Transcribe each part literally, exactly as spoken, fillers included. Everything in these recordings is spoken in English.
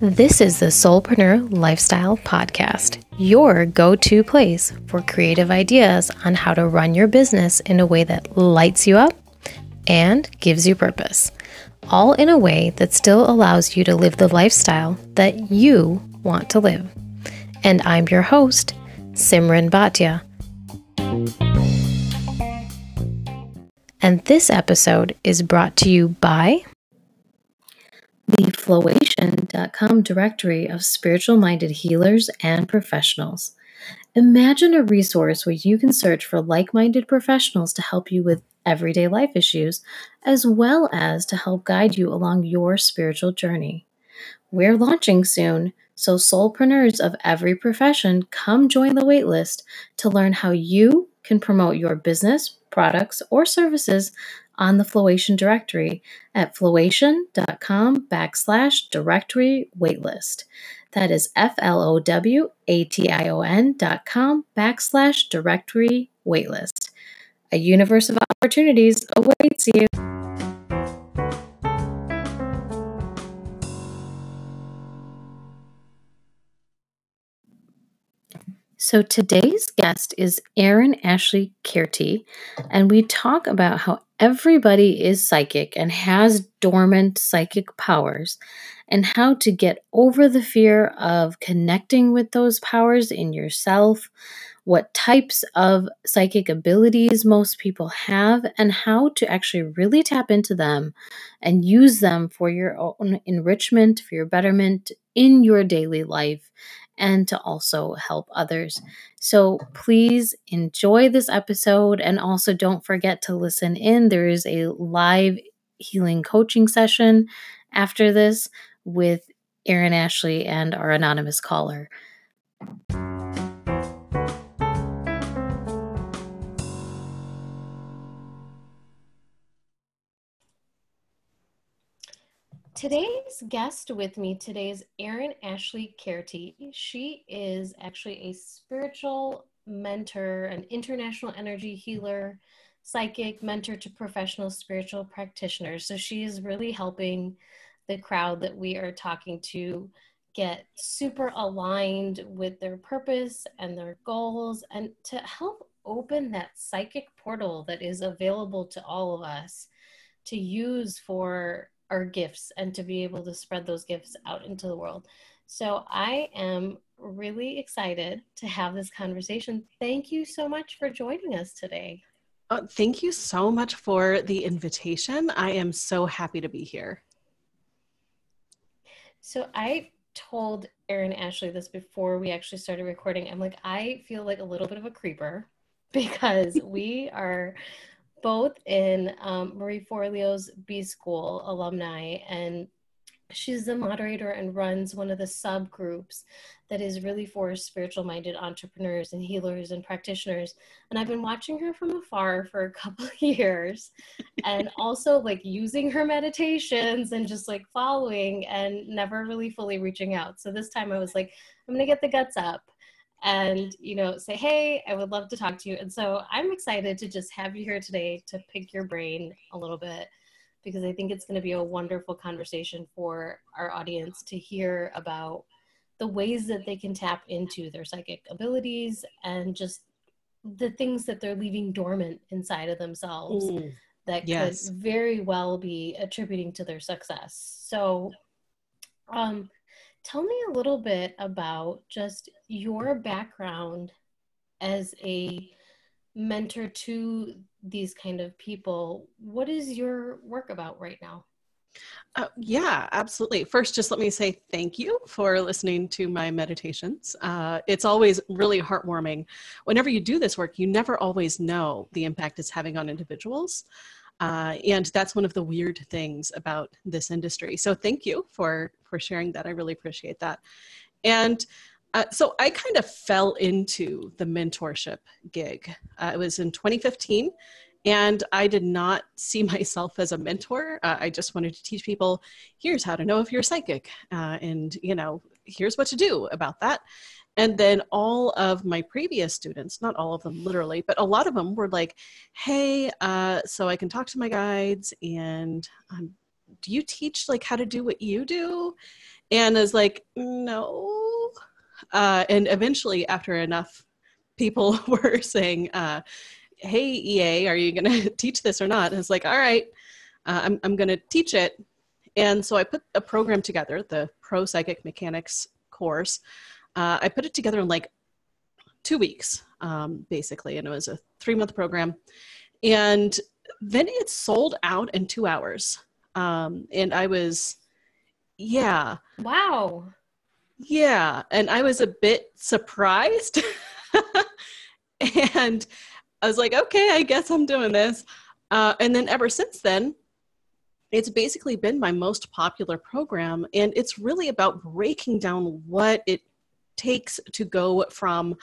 This is the Soulpreneur Lifestyle Podcast, your go-to place for creative ideas on how to run your business in a way that lights you up and gives you purpose, all in a way that still allows you to live the lifestyle that you want to live. And I'm your host, Simran Bhatia. And this episode is brought to you by the Flowation dot com directory of spiritual-minded healers and professionals. Imagine a resource where you can search for like-minded professionals to help you with everyday life issues, as well as to help guide you along your spiritual journey. We're launching soon, so soulpreneurs of every profession, come join the waitlist to learn how you can promote your business, products, or services on the Flowation directory at flowation.com backslash directory waitlist. That is F-L-O-W-A-T-I-O-N dot com backslash directory waitlist. A universe of opportunities awaits you. So today's guest is Erin-Ashley Kerti, and we talk about how everybody is psychic and has dormant psychic powers, and how to get over the fear of connecting with those powers in yourself, what types of psychic abilities most people have, and how to actually really tap into them and use them for your own enrichment, for your betterment in your daily life, and to also help others. So please enjoy this episode, and also don't forget to listen in. There is a live healing coaching session after this with Erin-Ashley and our anonymous caller. Today's guest with me today is Erin-Ashley Kerti. She is actually a spiritual mentor, an international energy healer, psychic mentor to professional spiritual practitioners. So she is really helping the crowd that we are talking to get super aligned with their purpose and their goals, and to help open that psychic portal that is available to all of us to use for our gifts and to be able to spread those gifts out into the world. So I am really excited to have this conversation. Thank you so much for joining us today. Oh, thank you so much for the invitation. I am so happy to be here. So I told Erin-Ashley this before we actually started recording. I'm like, I feel like a little bit of a creeper because we are both in um, Marie Forleo's B-School alumni, and she's the moderator and runs one of the subgroups that is really for spiritual-minded entrepreneurs and healers and practitioners. And I've been watching her from afar for a couple of years and also like using her meditations and just like following and never really fully reaching out. So this time I was like, I'm going to get the guts up and, you know, say, hey, I would love to talk to you. And so I'm excited to just have you here today to pick your brain a little bit, because I think it's going to be a wonderful conversation for our audience to hear about the ways that they can tap into their psychic abilities and just the things that they're leaving dormant inside of themselves Ooh, that yes. could very well be attributing to their success. So, um, tell me a little bit about just your background as a mentor to these kind of people. What is your work about right now? Uh, yeah, absolutely. First, just let me say thank you for listening to my meditations. Uh, it's always really heartwarming. Whenever you do this work, you never always know the impact it's having on individuals. Uh, and that's one of the weird things about this industry. So thank you for, for sharing that. I really appreciate that. And uh, so I kind of fell into the mentorship gig. Uh, it was in twenty fifteen, and I did not see myself as a mentor. Uh, I just wanted to teach people, here's how to know if you're psychic, uh, and, you know, here's what to do about that. And then all of my previous students, not all of them literally, but a lot of them were like, hey, uh, so I can talk to my guides, and um, do you teach like how to do what you do? And I was like, no. Uh, and eventually, after enough people were saying, uh, hey, E A, are you going to teach this or not? And I was like, all right, uh, I'm, I'm going to teach it. And so I put a program together, the Pro Psychic Mechanics course. Uh, I put it together in like two weeks, um, basically, and it was a three-month program. And then it sold out in two hours. Um, and I was, yeah. Wow. Yeah. And I was a bit surprised. And I was like, okay, I guess I'm doing this. Uh, and then ever since then, it's basically been my most popular program. And it's really about breaking down what it takes to go from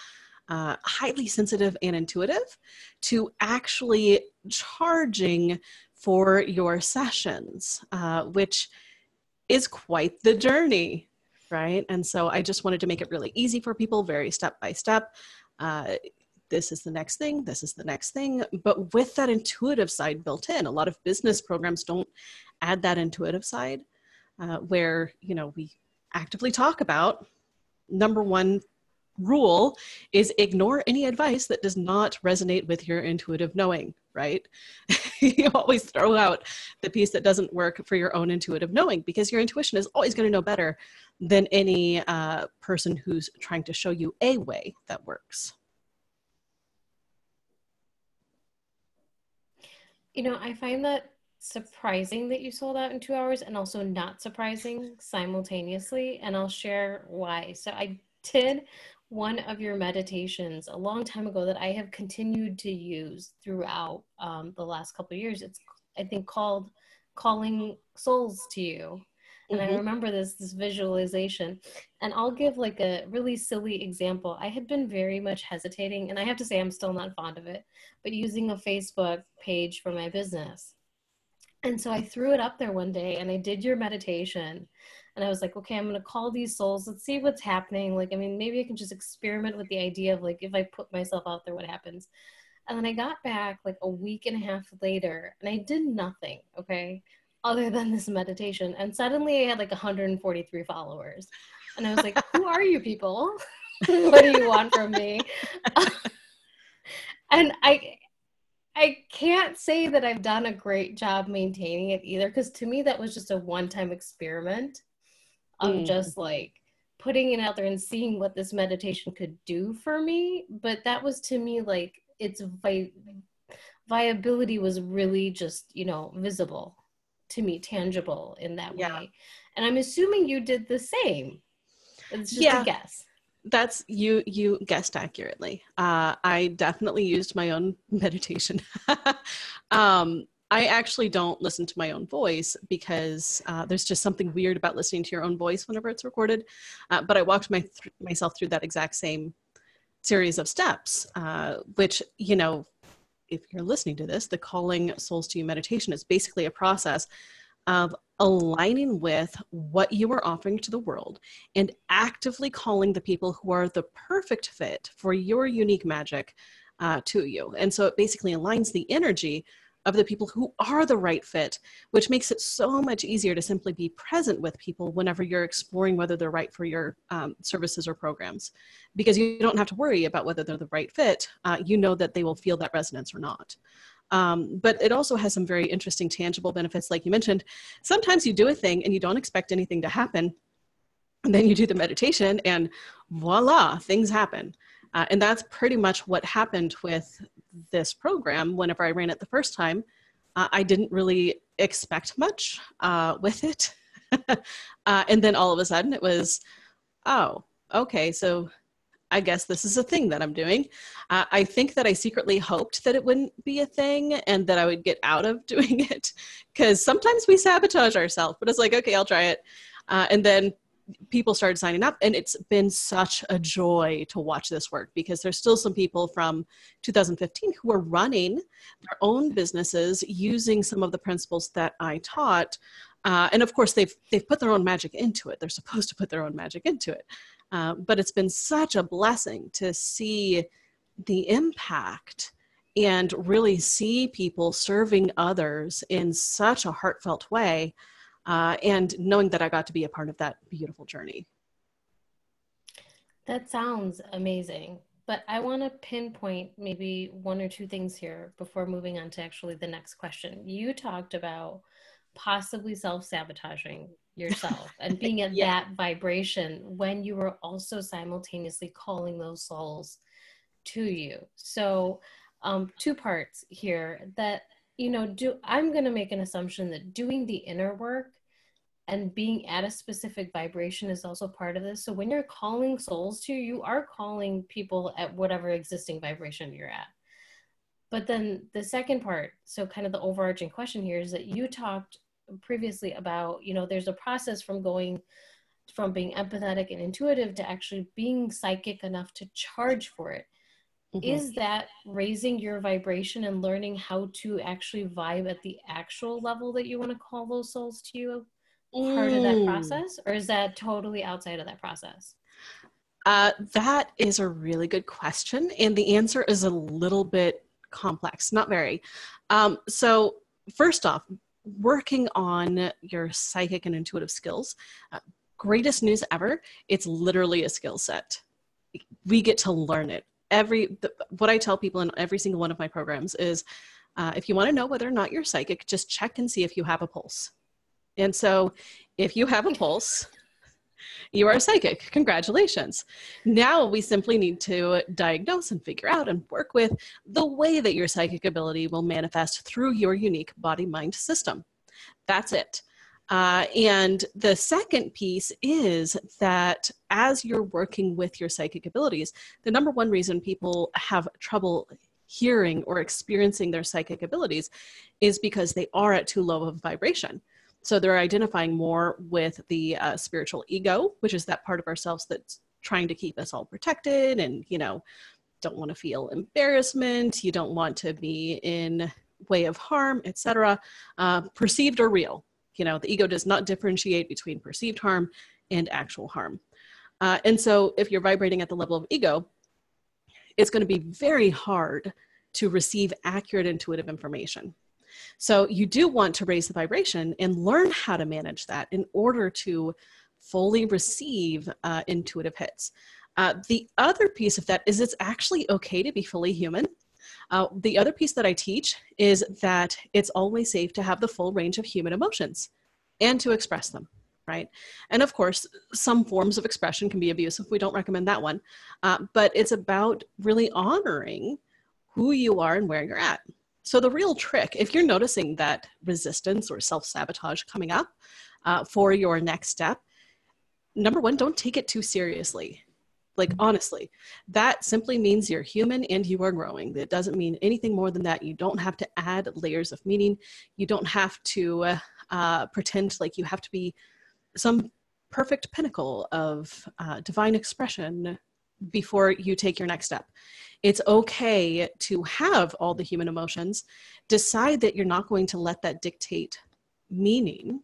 uh, highly sensitive and intuitive to actually charging for your sessions, uh, which is quite the journey, right? And so I just wanted to make it really easy for people, very step by step. Uh, this is the next thing, this is the next thing, but with that intuitive side built in. A lot of business programs don't add that intuitive side uh, where, you know, we actively talk about number one rule is ignore any advice that does not resonate with your intuitive knowing, right? You always throw out the piece that doesn't work for your own intuitive knowing, because your intuition is always going to know better than any uh, person who's trying to show you a way that works. You know, I find that surprising that you sold out in two hours and also not surprising simultaneously. And I'll share why. So I did one of your meditations a long time ago that I have continued to use throughout um, the last couple of years. It's, I think, called Calling Souls to You. And mm-hmm. I remember this, this visualization. And I'll give like a really silly example. I had been very much hesitating, and I have to say I'm still not fond of it, but using a Facebook page for my business. And so I threw it up there one day and I did your meditation and I was like, okay, I'm going to call these souls. Let's see what's happening. Like, I mean, maybe I can just experiment with the idea of like, if I put myself out there, what happens? And then I got back like a week and a half later and I did nothing. Okay. Other than this meditation. And suddenly I had like one hundred forty-three followers and I was like, who are you people? What do you want from me? and I, I can't say that I've done a great job maintaining it either, because to me that was just a one-time experiment of mm. just like putting it out there and seeing what this meditation could do for me. But that was, to me, like its vi viability was really just, you know, visible to me, tangible in that yeah. way. And I'm assuming you did the same. It's just yeah. a guess. That's you, you guessed accurately. Uh, I definitely used my own meditation. um, I actually don't listen to my own voice because uh, there's just something weird about listening to your own voice whenever it's recorded. Uh, but I walked my th myself through that exact same series of steps, uh, which, you know, if you're listening to this, the Calling Souls to You meditation is basically a process of aligning with what you are offering to the world and actively calling the people who are the perfect fit for your unique magic uh, to you. And so it basically aligns the energy of the people who are the right fit, which makes it so much easier to simply be present with people whenever you're exploring whether they're right for your um, services or programs, because you don't have to worry about whether they're the right fit. Uh, you know that they will feel that resonance or not. Um, but it also has some very interesting tangible benefits. Like you mentioned, sometimes you do a thing and you don't expect anything to happen. And then you do the meditation and voila, things happen. Uh, and that's pretty much what happened with this program. Whenever I ran it the first time, uh, I didn't really expect much uh, with it. uh, and then all of a sudden it was, oh, okay, so I guess this is a thing that I'm doing. Uh, I think that I secretly hoped that it wouldn't be a thing and that I would get out of doing it, because sometimes we sabotage ourselves, but it's like, okay, I'll try it. Uh, and then people started signing up, and it's been such a joy to watch this work, because there's still some people from two thousand fifteen who are running their own businesses using some of the principles that I taught. Uh, and of course, they've, they've put their own magic into it. They're supposed to put their own magic into it. Uh, but it's been such a blessing to see the impact and really see people serving others in such a heartfelt way, uh, and knowing that I got to be a part of that beautiful journey. That sounds amazing. But I want to pinpoint maybe one or two things here before moving on to actually the next question. You talked about possibly self-sabotaging yourself and being at yeah. that vibration when you were also simultaneously calling those souls to you. So um, two parts here that, you know, do I'm going to make an assumption that doing the inner work and being at a specific vibration is also part of this. So when you're calling souls to you, you are calling people at whatever existing vibration you're at. But then the second part, so kind of the overarching question here is that you talked previously about, you know, there's a process from going from being empathetic and intuitive to actually being psychic enough to charge for it. Mm-hmm. Is that raising your vibration and learning how to actually vibe at the actual level that you want to call those souls to you? Part of that process, or is that totally outside of that process? Uh, that is a really good question, and the answer is a little bit complex, not very. Um, so first off, working on your psychic and intuitive skills, uh, greatest news ever, it's literally a skill set. We get to learn it. Every the, what I tell people in every single one of my programs is, uh, if you want to know whether or not you're psychic, just check and see if you have a pulse. And so if you have a pulse, you are psychic. Congratulations. Now we simply need to diagnose and figure out and work with the way that your psychic ability will manifest through your unique body-mind system. That's it. Uh, and the second piece is that as you're working with your psychic abilities, the number one reason people have trouble hearing or experiencing their psychic abilities is because they are at too low of a vibration. So they're identifying more with the uh, spiritual ego, which is that part of ourselves that's trying to keep us all protected and, you know, don't want to feel embarrassment. You don't want to be in way of harm, et cetera. Uh, perceived or real. You know, the ego does not differentiate between perceived harm and actual harm. Uh, and so if you're vibrating at the level of ego, it's going to be very hard to receive accurate intuitive information. So you do want to raise the vibration and learn how to manage that in order to fully receive uh, intuitive hits. Uh, the other piece of that is it's actually okay to be fully human. Uh, the other piece that I teach is that it's always safe to have the full range of human emotions and to express them, right? And of course, some forms of expression can be abusive. We don't recommend that one, uh, but it's about really honoring who you are and where you're at. So the real trick, if you're noticing that resistance or self-sabotage coming up uh, for your next step, number one, don't take it too seriously. Like, honestly, that simply means you're human and you are growing. That doesn't mean anything more than that. You don't have to add layers of meaning. You don't have to uh, uh, pretend like you have to be some perfect pinnacle of uh, divine expression before you take your next step. It's okay to have all the human emotions. Decide that you're not going to let that dictate meaning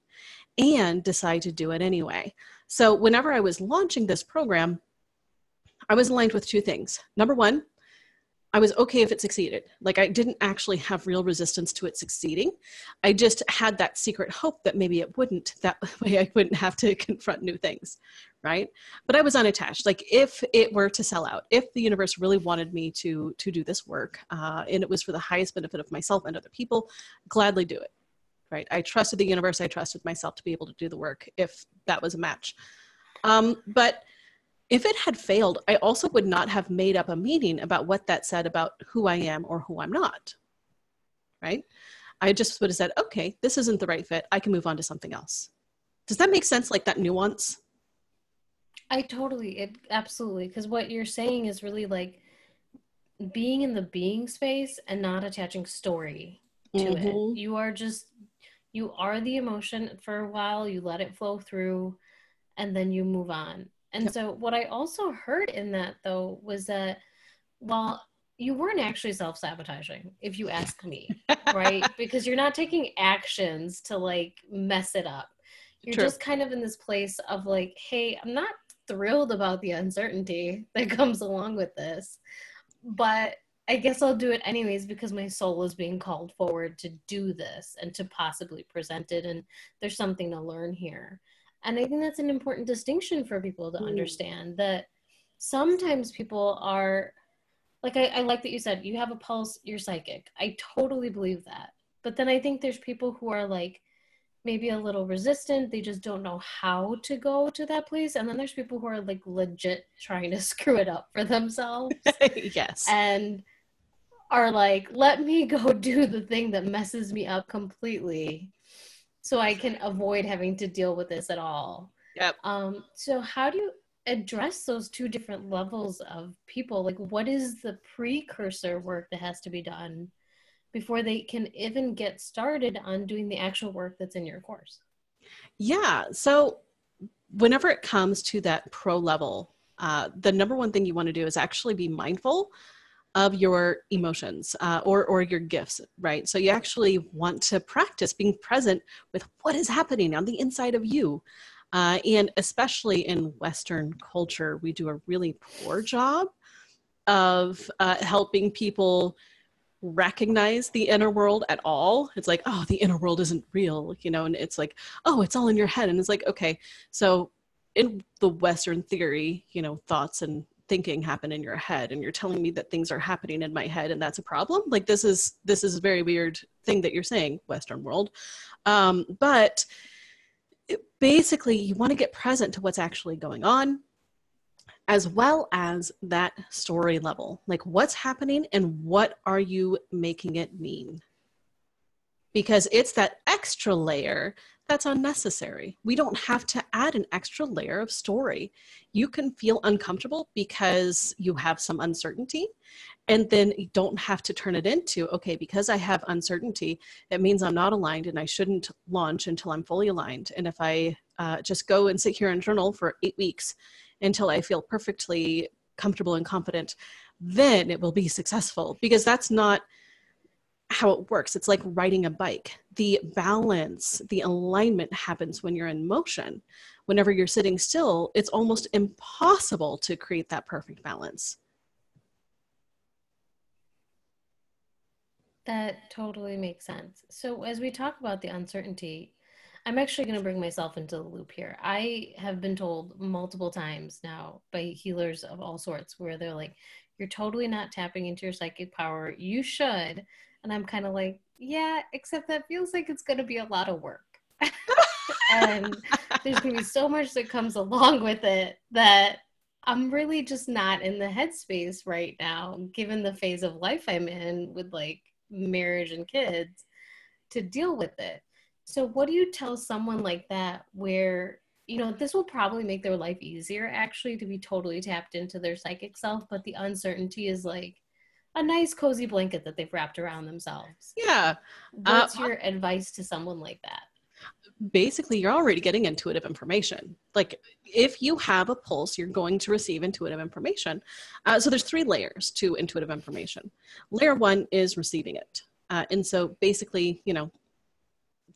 and decide to do it anyway. So whenever I was launching this program, I was aligned with two things. Number one, I was okay if it succeeded. Like, I didn't actually have real resistance to it succeeding. I just had that secret hope that maybe it wouldn't. That way I wouldn't have to confront new things, right? But I was unattached. Like, if it were to sell out, if the universe really wanted me to, to do this work, uh, and it was for the highest benefit of myself and other people, gladly do it, right? I trusted the universe. I trusted myself to be able to do the work if that was a match. Um, but if it had failed, I also would not have made up a meaning about what that said about who I am or who I'm not, right? I just would have said, okay, this isn't the right fit. I can move on to something else. Does that make sense? Like, that nuance? I totally, it absolutely, because what you're saying is really like being in the being space and not attaching story to mm-hmm. it. You are just, you are the emotion for a while, you let it flow through, and then you move on. And yep. so what I also heard in that, though, was that, well, you weren't actually self-sabotaging, if you ask me, right? Because you're not taking actions to, like, mess it up. You're True. Just kind of in this place of, like, hey, I'm not thrilled about the uncertainty that comes along with this, but I guess I'll do it anyways because my soul is being called forward to do this and to possibly present it, and there's something to learn here. And I think that's an important distinction for people to mm. understand, that sometimes people are, like I, I like that you said, you have a pulse, you're psychic. I totally believe that. But then I think there's people who are like, maybe a little resistant. They just don't know how to go to that place. And then there's people who are like legit trying to screw it up for themselves. Yes. And are like, let me go do the thing that messes me up completely so I can avoid having to deal with this at all. Yep. Um, so how do you address those two different levels of people? Like, what is the precursor work that has to be done before they can even get started on doing the actual work that's in your course? Yeah. So whenever it comes to that pro level, uh, the number one thing you want to do is actually be mindful of your emotions uh, or, or your gifts, right? So you actually want to practice being present with what is happening on the inside of you. Uh, and especially in Western culture, we do a really poor job of uh, helping people recognize the inner world at all. It's like, oh, the inner world isn't real, you know, and it's like, oh, it's all in your head. And it's like, okay, so in the Western theory, you know, thoughts and thinking happen in your head, and you're telling me that things are happening in my head and that's a problem? Like, this is, this is a very weird thing that you're saying, Western world. Um, but it, basically you want to get present to what's actually going on, as well as that story level. Like, what's happening and what are you making it mean? Because it's that extra layer that's unnecessary. We don't have to add an extra layer of story. You can feel uncomfortable because you have some uncertainty, and then you don't have to turn it into, okay, because I have uncertainty, it means I'm not aligned and I shouldn't launch until I'm fully aligned. And if I uh, just go and sit here and journal for eight weeks, until I feel perfectly comfortable and confident, then it will be successful. Because that's not how it works. It's like riding a bike. The balance, the alignment happens when you're in motion. Whenever you're sitting still, it's almost impossible to create that perfect balance. That totally makes sense. So as we talk about the uncertainty, I'm actually going to bring myself into the loop here. I have been told multiple times now by healers of all sorts where they're like, you're totally not tapping into your psychic power. You should. And I'm kind of like, yeah, except that feels like it's going to be a lot of work. And there's going to be so much that comes along with it that I'm really just not in the headspace right now, given the phase of life I'm in with like marriage and kids, to deal with it. So what do you tell someone like that where, you know, this will probably make their life easier actually to be totally tapped into their psychic self, but the uncertainty is like a nice cozy blanket that they've wrapped around themselves? Yeah. What's uh, your advice to someone like that? Basically, you're already getting intuitive information. Like, if you have a pulse, you're going to receive intuitive information. Uh, so there's three layers to intuitive information. Layer one is receiving it. Uh, and so basically, you know,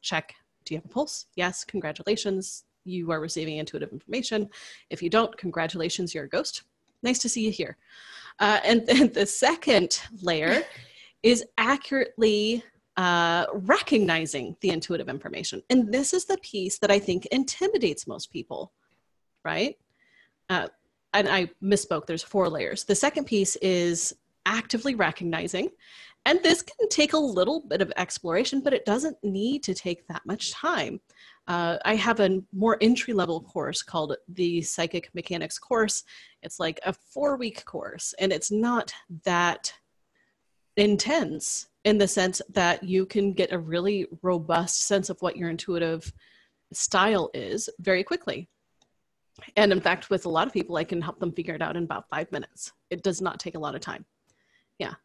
check, do you have a pulse? Yes, congratulations, you are receiving intuitive information. If you don't, congratulations, you're a ghost. Nice to see you here. Uh, and then the second layer is accurately uh, recognizing the intuitive information. And this is the piece that I think intimidates most people, right? Uh, and I misspoke, there's four layers. The second piece is actively recognizing. And this can take a little bit of exploration, but it doesn't need to take that much time. Uh, I have a more entry-level course called the Psychic Mechanics Course. It's like a four-week course, and it's not that intense in the sense that you can get a really robust sense of what your intuitive style is very quickly. And in fact, with a lot of people, I can help them figure it out in about five minutes. It does not take a lot of time. Yeah.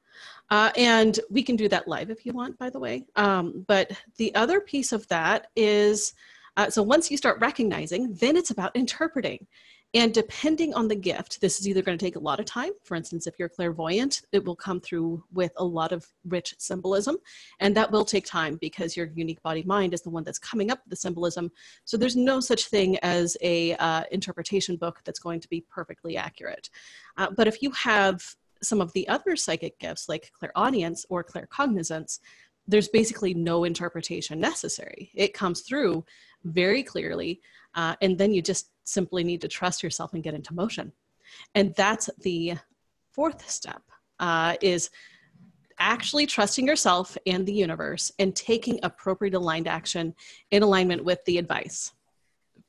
Uh, and we can do that live if you want, by the way. Um, but the other piece of that is, uh, so once you start recognizing, then it's about interpreting. And depending on the gift, this is either going to take a lot of time. For instance, if you're clairvoyant, it will come through with a lot of rich symbolism. And that will take time because your unique body mind is the one that's coming up with the symbolism. So there's no such thing as a uh, interpretation book that's going to be perfectly accurate. Uh, but if you have some of the other psychic gifts like clairaudience or claircognizance, there's basically no interpretation necessary. It comes through very clearly. Uh, and then you just simply need to trust yourself and get into motion. And that's the fourth step, uh, is actually trusting yourself and the universe and taking appropriate aligned action in alignment with the advice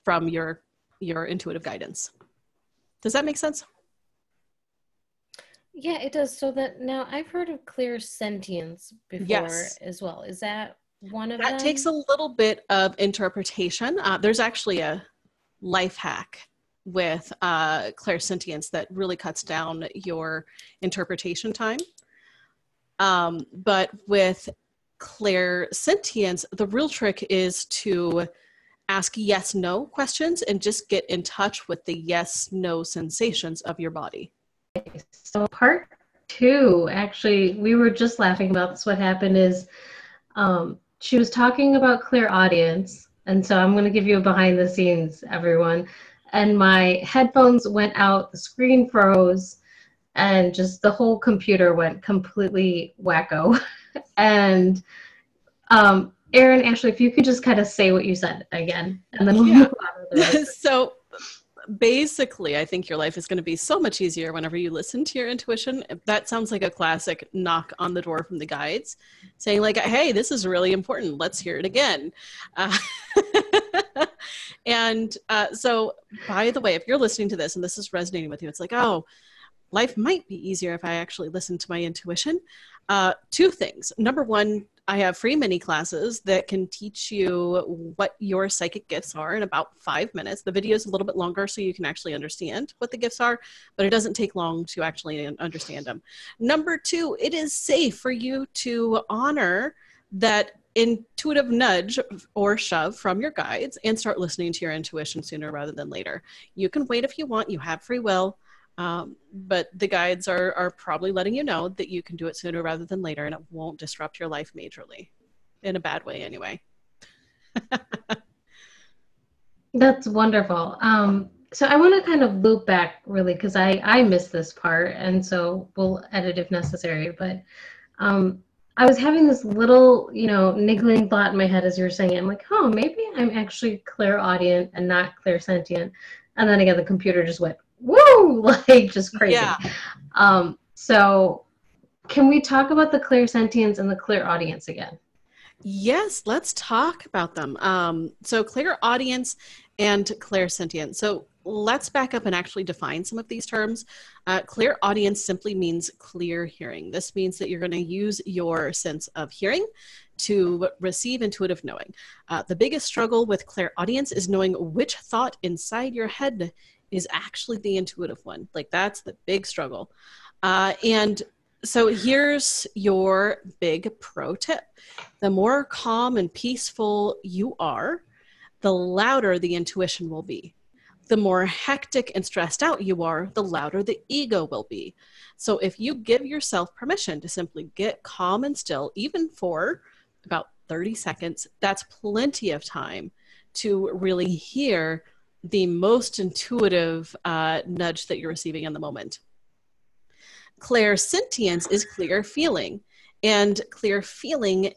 from your, your intuitive guidance. Does that make sense? Yeah, it does. So that now I've heard of clear sentience before yes. as well. Is that one of that them? Takes a little bit of interpretation. Uh, there's actually a life hack with uh, clairsentience that really cuts down your interpretation time. Um, but with clairsentience, the real trick is to ask yes, no questions and just get in touch with the yes, no sensations of your body. Okay, so part two, actually, we were just laughing about this. What happened is um, she was talking about clairaudience, and so I'm going to give you a behind the scenes, everyone. And my headphones went out, the screen froze, and just the whole computer went completely wacko. And um, Erin, Ashley, if you could just kind of say what you said again, and then we'll yeah. move on to the rest. So basically, I think your life is going to be so much easier whenever you listen to your intuition. That sounds like a classic knock on the door from the guides saying like, hey, this is really important. Let's hear it again. Uh, and uh, so, by the way, if you're listening to this and this is resonating with you, it's like, oh, life might be easier if I actually listen to my intuition. Uh, two things. Number one, I have free mini classes that can teach you what your psychic gifts are in about five minutes. The video is a little bit longer so you can actually understand what the gifts are, but it doesn't take long to actually understand them. Number two, it is safe for you to honor that intuitive nudge or shove from your guides and start listening to your intuition sooner rather than later. You can wait if you want. You have free will. Um, but the guides are, are probably letting you know that you can do it sooner rather than later, and it won't disrupt your life majorly, in a bad way anyway. That's wonderful. Um, so I want to kind of loop back really, because I, I missed this part, and so we'll edit if necessary. But um, I was having this little, you know, niggling thought in my head as you were saying it. I'm like, oh, maybe I'm actually clairaudient and not clairsentient. And then again, the computer just went, woo, like just crazy. Yeah. Um, so can we talk about the clairsentience and the clairaudience again? Yes, let's talk about them. Um, so clairaudience and clairsentience. So let's back up and actually define some of these terms. Uh, clairaudience simply means clear hearing. This means that you're going to use your sense of hearing to receive intuitive knowing. Uh, the biggest struggle with clairaudience is knowing which thought inside your head is actually the intuitive one. Like that's the big struggle. Uh, and so here's your big pro tip. The more calm and peaceful you are, the louder the intuition will be. The more hectic and stressed out you are, the louder the ego will be. So if you give yourself permission to simply get calm and still, even for about thirty seconds, that's plenty of time to really hear the most intuitive uh, nudge that you're receiving in the moment. Clairsentience is clear feeling, and clear feeling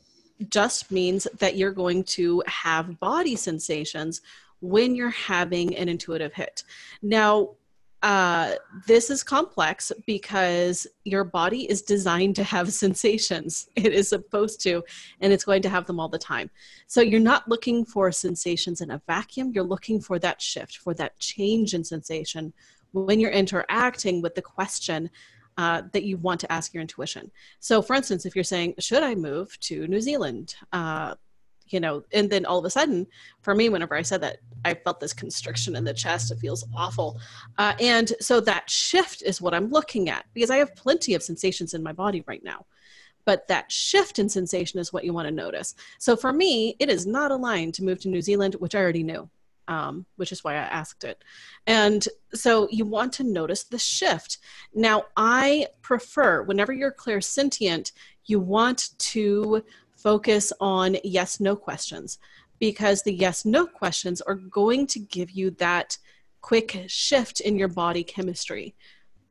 just means that you're going to have body sensations when you're having an intuitive hit. Now, uh, this is complex because your body is designed to have sensations. It is supposed to, and it's going to have them all the time. So you're not looking for sensations in a vacuum. You're looking for that shift, for that change in sensation when you're interacting with the question uh, that you want to ask your intuition. So for instance, if you're saying, should I move to New Zealand? Uh, You know, and then all of a sudden, for me, whenever I said that, I felt this constriction in the chest. It feels awful. Uh, and so that shift is what I'm looking at because I have plenty of sensations in my body right now. But that shift in sensation is what you want to notice. So for me, it is not aligned to move to New Zealand, which I already knew. um, which is why I asked it. And so you want to notice the shift. Now, I prefer, whenever you're clairsentient, you want to focus on yes, no questions, because the yes, no questions are going to give you that quick shift in your body chemistry.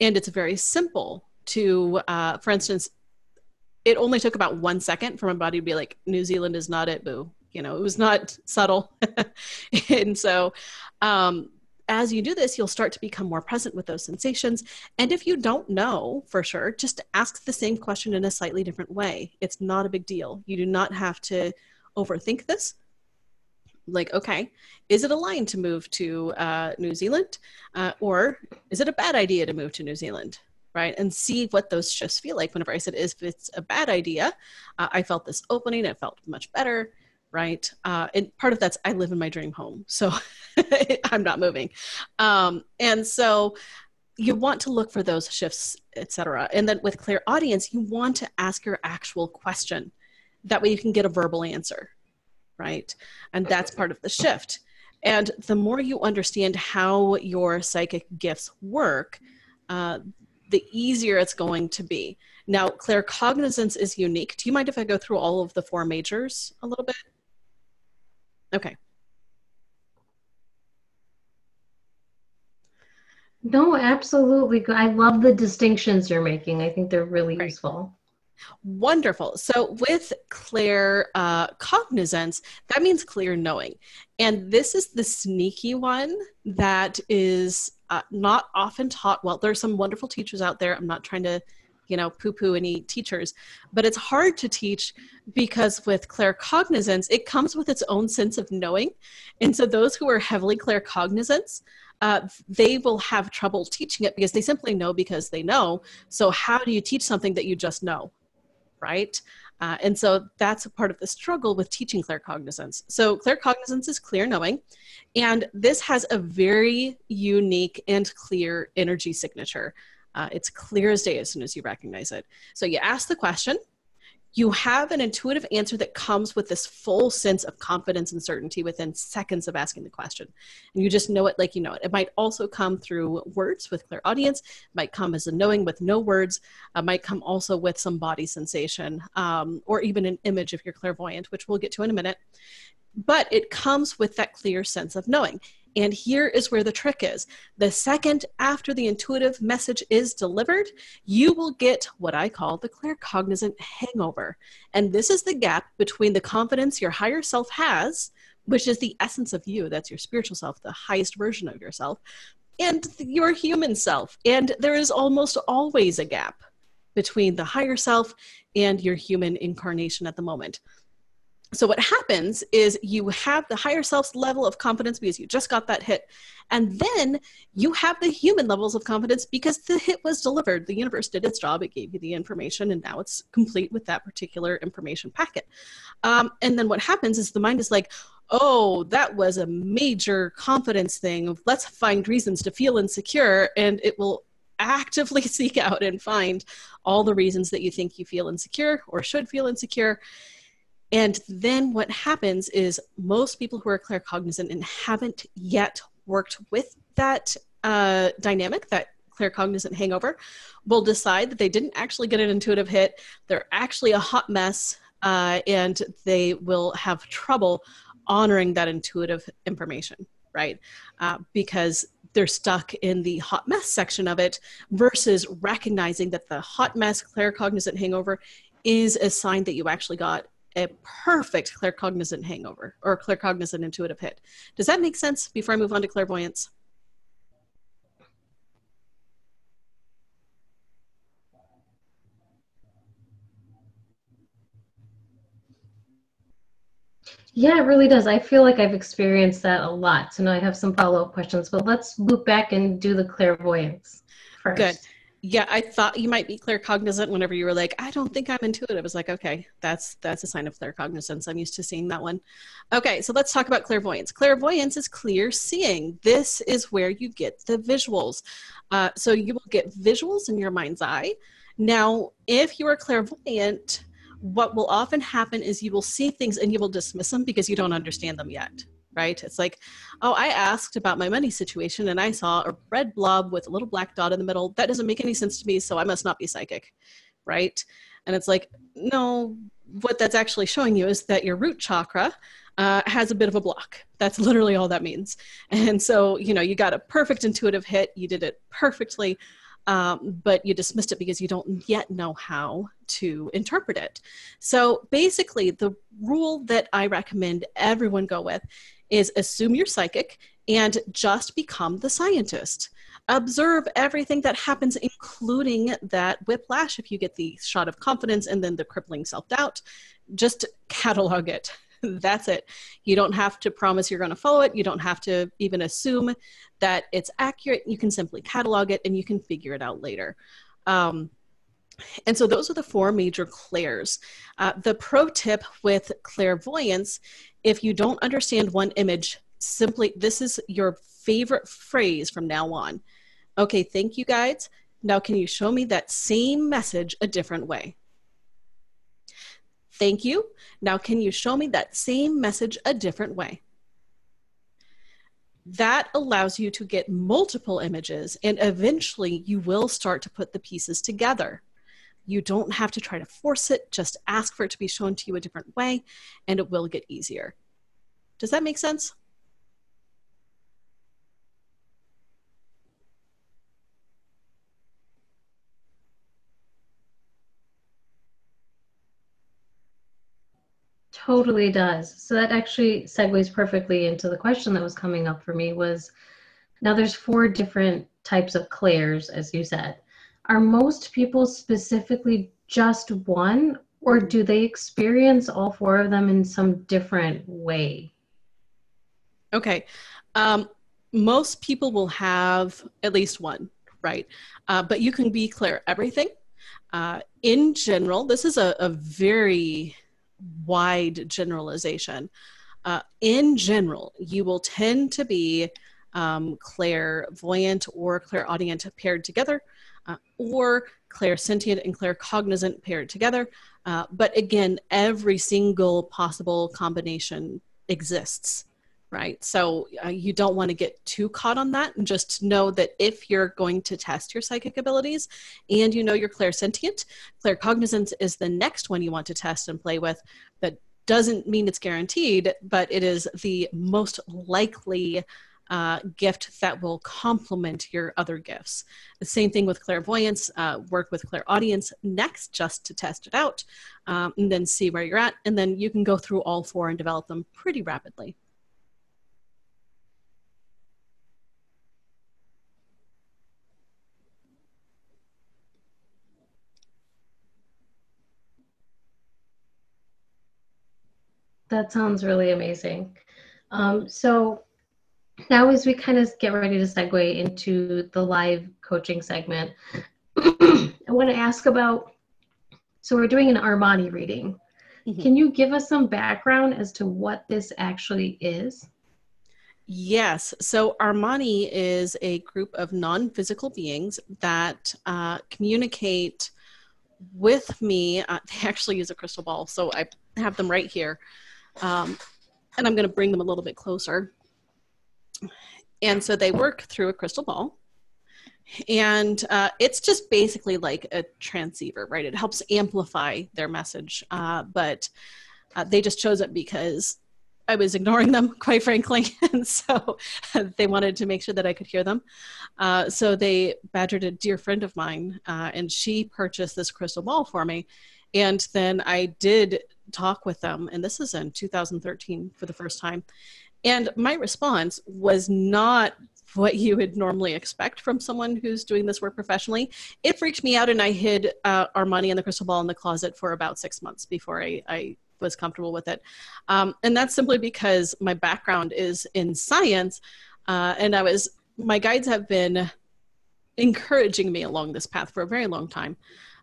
And it's very simple to, uh, for instance, it only took about one second for my body to be like, New Zealand is not it, boo. You know, it was not subtle. And so um, as you do this, you'll start to become more present with those sensations. And if you don't know for sure, just ask the same question in a slightly different way. It's not a big deal. You do not have to overthink this. Like, okay, is it a line to move to uh, New Zealand? Uh, or is it a bad idea to move to New Zealand? Right? And see what those shifts feel like. Whenever I said, if it's a bad idea, uh, I felt this opening, it felt much better. Right? Uh, and part of that's, I live in my dream home, so I'm not moving. Um, and so you want to look for those shifts, et cetera. And then with clairaudience, you want to ask your actual question. That way you can get a verbal answer. Right? And that's part of the shift. And the more you understand how your psychic gifts work, uh, the easier it's going to be. Now, claircognizance is unique. Do you mind if I go through all of the four majors a little bit? Okay. No, absolutely. I love the distinctions you're making. I think they're really right. useful. Wonderful. So with clair uh, cognizance, that means clear knowing. And this is the sneaky one that is uh, not often taught. Well, there's some wonderful teachers out there. I'm not trying to, you know, poo-poo any teachers, but it's hard to teach because with claircognizance, it comes with its own sense of knowing. And so those who are heavily claircognizant, uh, they will have trouble teaching it because they simply know because they know. So how do you teach something that you just know? Right? Uh, and so that's a part of the struggle with teaching claircognizance. So claircognizance is clear knowing, and this has a very unique and clear energy signature. Uh, it's clear as day as soon as you recognize it. So you ask the question, you have an intuitive answer that comes with this full sense of confidence and certainty within seconds of asking the question. And you just know it like you know it. It might also come through words with clairaudience, it might come as a knowing with no words, it might come also with some body sensation, um, or even an image if you're clairvoyant, which we'll get to in a minute. But it comes with that clear sense of knowing. And here is where the trick is. The second after the intuitive message is delivered, you will get what I call the claircognizant hangover. And this is the gap between the confidence your higher self has, which is the essence of you, that's your spiritual self, the highest version of yourself, and your human self. And there is almost always a gap between the higher self and your human incarnation at the moment. So what happens is you have the higher self's level of confidence because you just got that hit. And then you have the human levels of confidence because the hit was delivered. The universe did its job. It gave you the information, and now it's complete with that particular information packet. Um, and then what happens is the mind is like, oh, that was a major confidence thing. Let's find reasons to feel insecure. And it will actively seek out and find all the reasons that you think you feel insecure or should feel insecure. And then what happens is most people who are claircognizant and haven't yet worked with that uh, dynamic, that claircognizant hangover, will decide that they didn't actually get an intuitive hit. They're actually a hot mess, uh, and they will have trouble honoring that intuitive information, right? Uh, because they're stuck in the hot mess section of it versus recognizing that the hot mess claircognizant hangover is a sign that you actually got a perfect claircognizant hangover or claircognizant intuitive hit. Does that make sense before I move on to clairvoyance? Yeah, it really does. I feel like I've experienced that a lot. So now I have some follow-up questions, but let's loop back and do the clairvoyance first. Good. Yeah, I thought you might be claircognizant whenever you were like, I don't think I'm intuitive. I was like, okay, that's that's a sign of claircognizance. I'm used to seeing that one. Okay, so let's talk about clairvoyance. Clairvoyance is clear seeing. This is where you get the visuals. Uh, so you will get visuals in your mind's eye. Now, if you are clairvoyant, what will often happen is you will see things and you will dismiss them because you don't understand them yet, right? It's like, oh, I asked about my money situation and I saw a red blob with a little black dot in the middle. That doesn't make any sense to me, so I must not be psychic, right? And it's like, no, what that's actually showing you is that your root chakra uh, has a bit of a block. That's literally all that means. And so, you know, you got a perfect intuitive hit. You did it perfectly. Um, but you dismissed it because you don't yet know how to interpret it. So basically, the rule that I recommend everyone go with is assume you're psychic and just become the scientist. Observe everything that happens, including that whiplash, if you get the shot of confidence and then the crippling self-doubt. Just catalog it. That's it. You don't have to promise you're going to follow it. You don't have to even assume that it's accurate. You can simply catalog it and you can figure it out later. Um, and so those are the four major clairs. Uh, the pro tip with clairvoyance, if you don't understand one image, simply, this is your favorite phrase from now on. Okay, thank you guides. Now can you show me that same message a different way? Thank you. Now, can you show me that same message a different way? That allows you to get multiple images, and eventually you will start to put the pieces together. You don't have to try to force it. Just ask for it to be shown to you a different way, and it will get easier. Does that make sense? Totally does. So that actually segues perfectly into the question that was coming up for me was, now there's four different types of clairs, as you said. Are most people specifically just one, or do they experience all four of them in some different way? Okay. Um, most people will have at least one, right? Uh, but you can be clair everything. Uh, in general, this is a, a very wide generalization. Uh, in general, you will tend to be um, clairvoyant or clairaudient paired together, uh, or clairsentient and claircognizant paired together. Uh, but again, every single possible combination exists, right? So uh, you don't want to get too caught on that, and just know that if you're going to test your psychic abilities and you know you're clairsentient, claircognizance is the next one you want to test and play with. That doesn't mean it's guaranteed, but it is the most likely uh, gift that will complement your other gifts. The same thing with clairvoyance, uh, work with clairaudience next just to test it out, um, and then see where you're at. And then you can go through all four and develop them pretty rapidly. That sounds really amazing. Um, so now as we kind of get ready to segue into the live coaching segment, I want to ask about, so we're doing an Aramani reading. Mm-hmm. Can you give us some background as to what this actually is? Yes. So Aramani is a group of non-physical beings that uh, communicate with me. Uh, they actually use a crystal ball, so I have them right here. Um, and I'm going to bring them a little bit closer. And so they work through a crystal ball. And uh, it's just basically like a transceiver, right? It helps amplify their message. Uh, but uh, they just chose it because I was ignoring them, quite frankly. And so they wanted to make sure that I could hear them. Uh, so they badgered a dear friend of mine, uh, and she purchased this crystal ball for me. And then I did talk with them, and this is in two thousand thirteen for the first time. And my response was not what you would normally expect from someone who's doing this work professionally. It freaked me out, and I hid uh, Aramani and the crystal ball in the closet for about six months before I, I was comfortable with it. Um, and that's simply because my background is in science, uh, and I was, my guides have been encouraging me along this path for a very long time.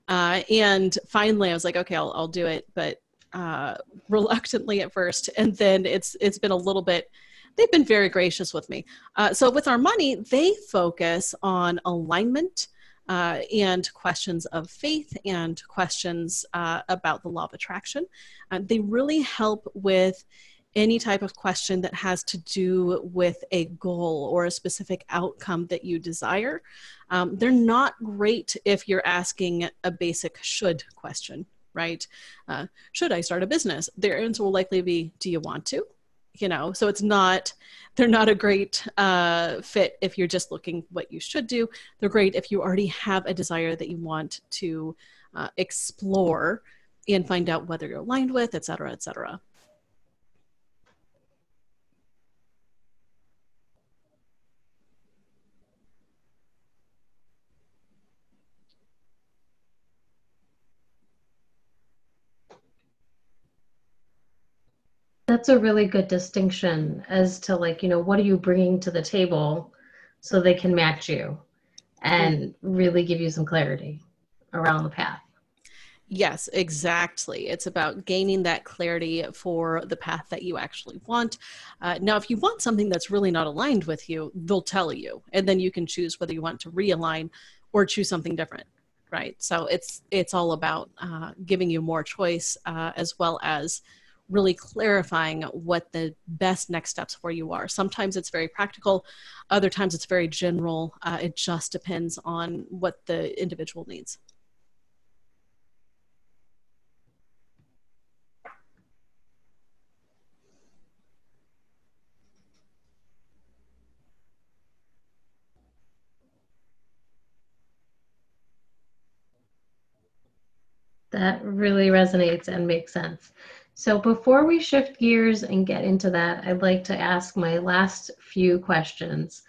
Uh, and finally I was like, okay, I'll, I'll do it, but uh, reluctantly at first. And then it's, it's been a little bit, they've been very gracious with me. Uh, so with Aramani, they focus on alignment uh, and questions of faith and questions uh, about the law of attraction. Uh, they really help with any type of question that has to do with a goal or a specific outcome that you desire. Um, they're not great if you're asking a basic should question, right? Uh, should I start a business? Their answer will likely be, do you want to? You know, so it's not, they're not a great uh, fit if you're just looking what you should do. They're great if you already have a desire that you want to uh, explore and find out whether you're aligned with, et cetera, et cetera. That's a really good distinction as to, like, you know, what are you bringing to the table so they can match you and really give you some clarity around the path. Yes, exactly. It's about gaining that clarity for the path that you actually want. Uh, now, if you want something that's really not aligned with you, they'll tell you, and then you can choose whether you want to realign or choose something different, right? So it's, it's all about uh, giving you more choice uh, as well as really clarifying what the best next steps for you are. Sometimes it's very practical, other times it's very general. Uh, it just depends on what the individual needs. That really resonates and makes sense. So before we shift gears and get into that, I'd like to ask my last few questions.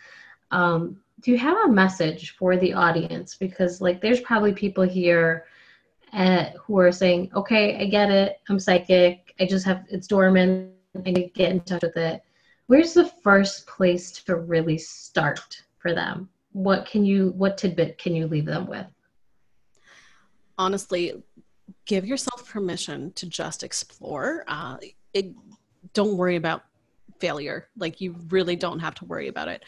Um, do you have a message for the audience? Because, like, there's probably people here at, who are saying, okay, I get it. I'm psychic. I just have, it's dormant. I need to get in touch with it. Where's the first place to really start for them? What can you, what tidbit can you leave them with? Honestly, give yourself permission to just explore. Uh, it, don't worry about failure. Like, you really don't have to worry about it.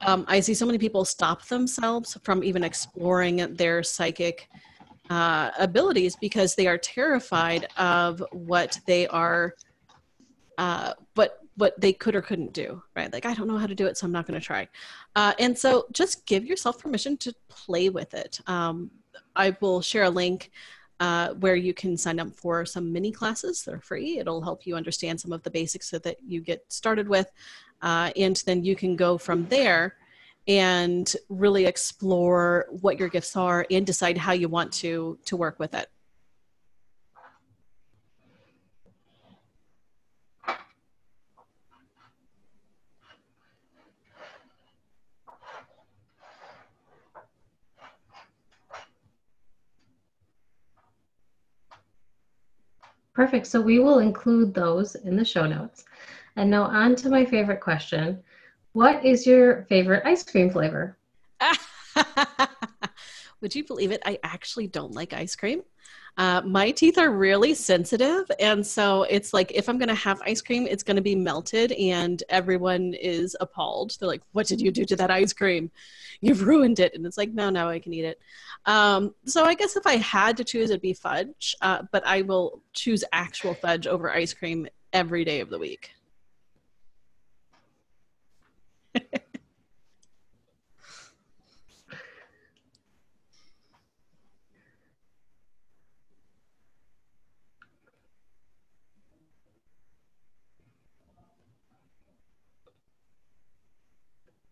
Um, I see so many people stop themselves from even exploring their psychic uh, abilities because they are terrified of what they are, uh, what, what they could or couldn't do, right? Like, I don't know how to do it, so I'm not going to try. Uh, and so just give yourself permission to play with it. Um, I will share a link Uh, where you can sign up for some mini classes. They're free. It'll help you understand some of the basics so that you get started with. Uh, and then you can go from there and really explore what your gifts are and decide how you want to, to work with it. Perfect. So we will include those in the show notes. And now on to my favorite question. What is your favorite ice cream flavor? Would you believe it? I actually don't like ice cream. Uh, my teeth are really sensitive. And so it's like, if I'm going to have ice cream, it's going to be melted. And everyone is appalled. They're like, what did you do to that ice cream? You've ruined it. And it's like, no, no, I can eat it. Um, so I guess if I had to choose, it'd be fudge. Uh, but I will choose actual fudge over ice cream every day of the week.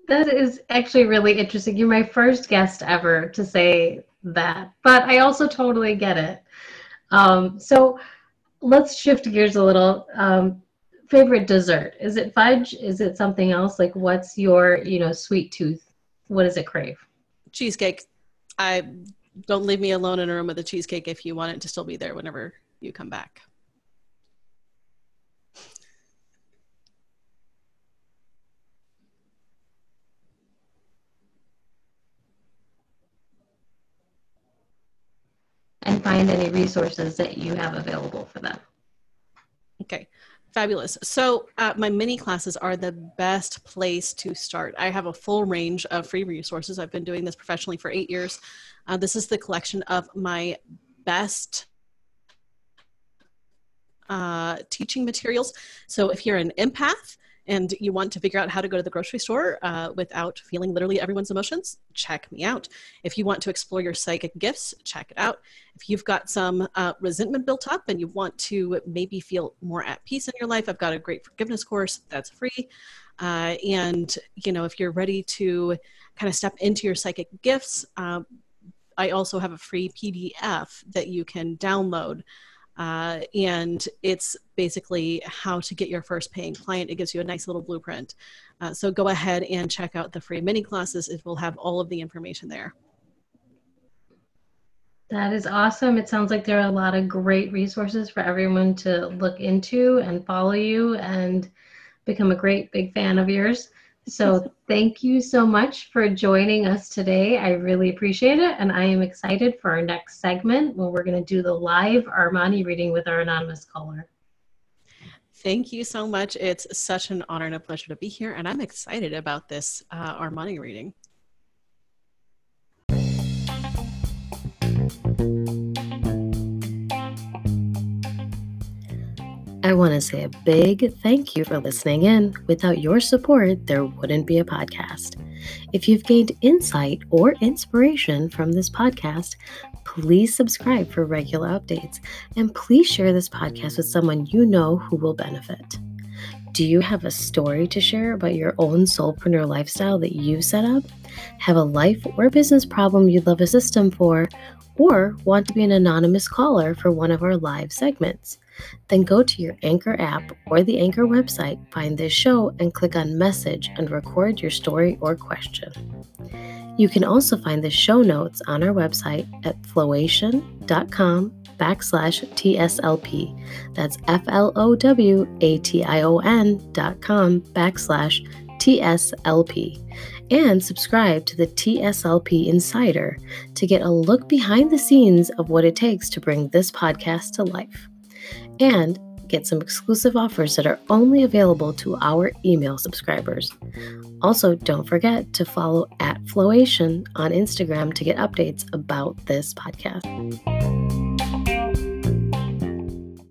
That is actually really interesting. You're my first guest ever to say that, but I also totally get it. Um, so let's shift gears a little. Um, favorite dessert? Is it fudge? Is it something else? Like, what's your, you know, sweet tooth? What does it crave? Cheesecake. I don't leave me alone in a room with a cheesecake if you want it to still be there whenever you come back. And find any resources that you have available for them. Okay, fabulous. So uh, my mini classes are the best place to start. I have a full range of free resources. I've been doing this professionally for eight years. Uh, this is the collection of my best uh, teaching materials. So if you're an empath and you want to figure out how to go to the grocery store uh, without feeling literally everyone's emotions, check me out. If you want to explore your psychic gifts, check it out. If you've got some uh, resentment built up and you want to maybe feel more at peace in your life, I've got a great forgiveness course that's free. Uh, and, you know, if you're ready to kind of step into your psychic gifts, uh, I also have a free P D F that you can download. Uh, and it's basically how to get your first paying client. It gives you a nice little blueprint. Uh, so go ahead and check out the free mini classes. It will have all of the information there. That is awesome. It sounds like there are a lot of great resources for everyone to look into and follow you and become a great big fan of yours. So thank you so much for joining us today. I really appreciate it. And I am excited for our next segment where we're going to do the live Aramani reading with our anonymous caller. Thank you so much. It's such an honor and a pleasure to be here. And I'm excited about this uh, Aramani reading. I want to say a big thank you for listening in. Without your support, there wouldn't be a podcast. If you've gained insight or inspiration from this podcast, please subscribe for regular updates, and please share this podcast with someone you know who will benefit. Do you have a story to share about your own soulpreneur lifestyle that you've set up? Have a life or business problem you'd love a system for? Or want to be an anonymous caller for one of our live segments? Then go to your Anchor app or the Anchor website, find this show, and click on Message and record your story or question. You can also find the show notes on our website at flowation.com backslash TSLP. That's F-L-O-W-A-T-I-O-N dot com backslash T S L P, and subscribe to the T S L P Insider to get a look behind the scenes of what it takes to bring this podcast to life, and get some exclusive offers that are only available to our email subscribers. Also, don't forget to follow at Flowation on Instagram to get updates about this podcast.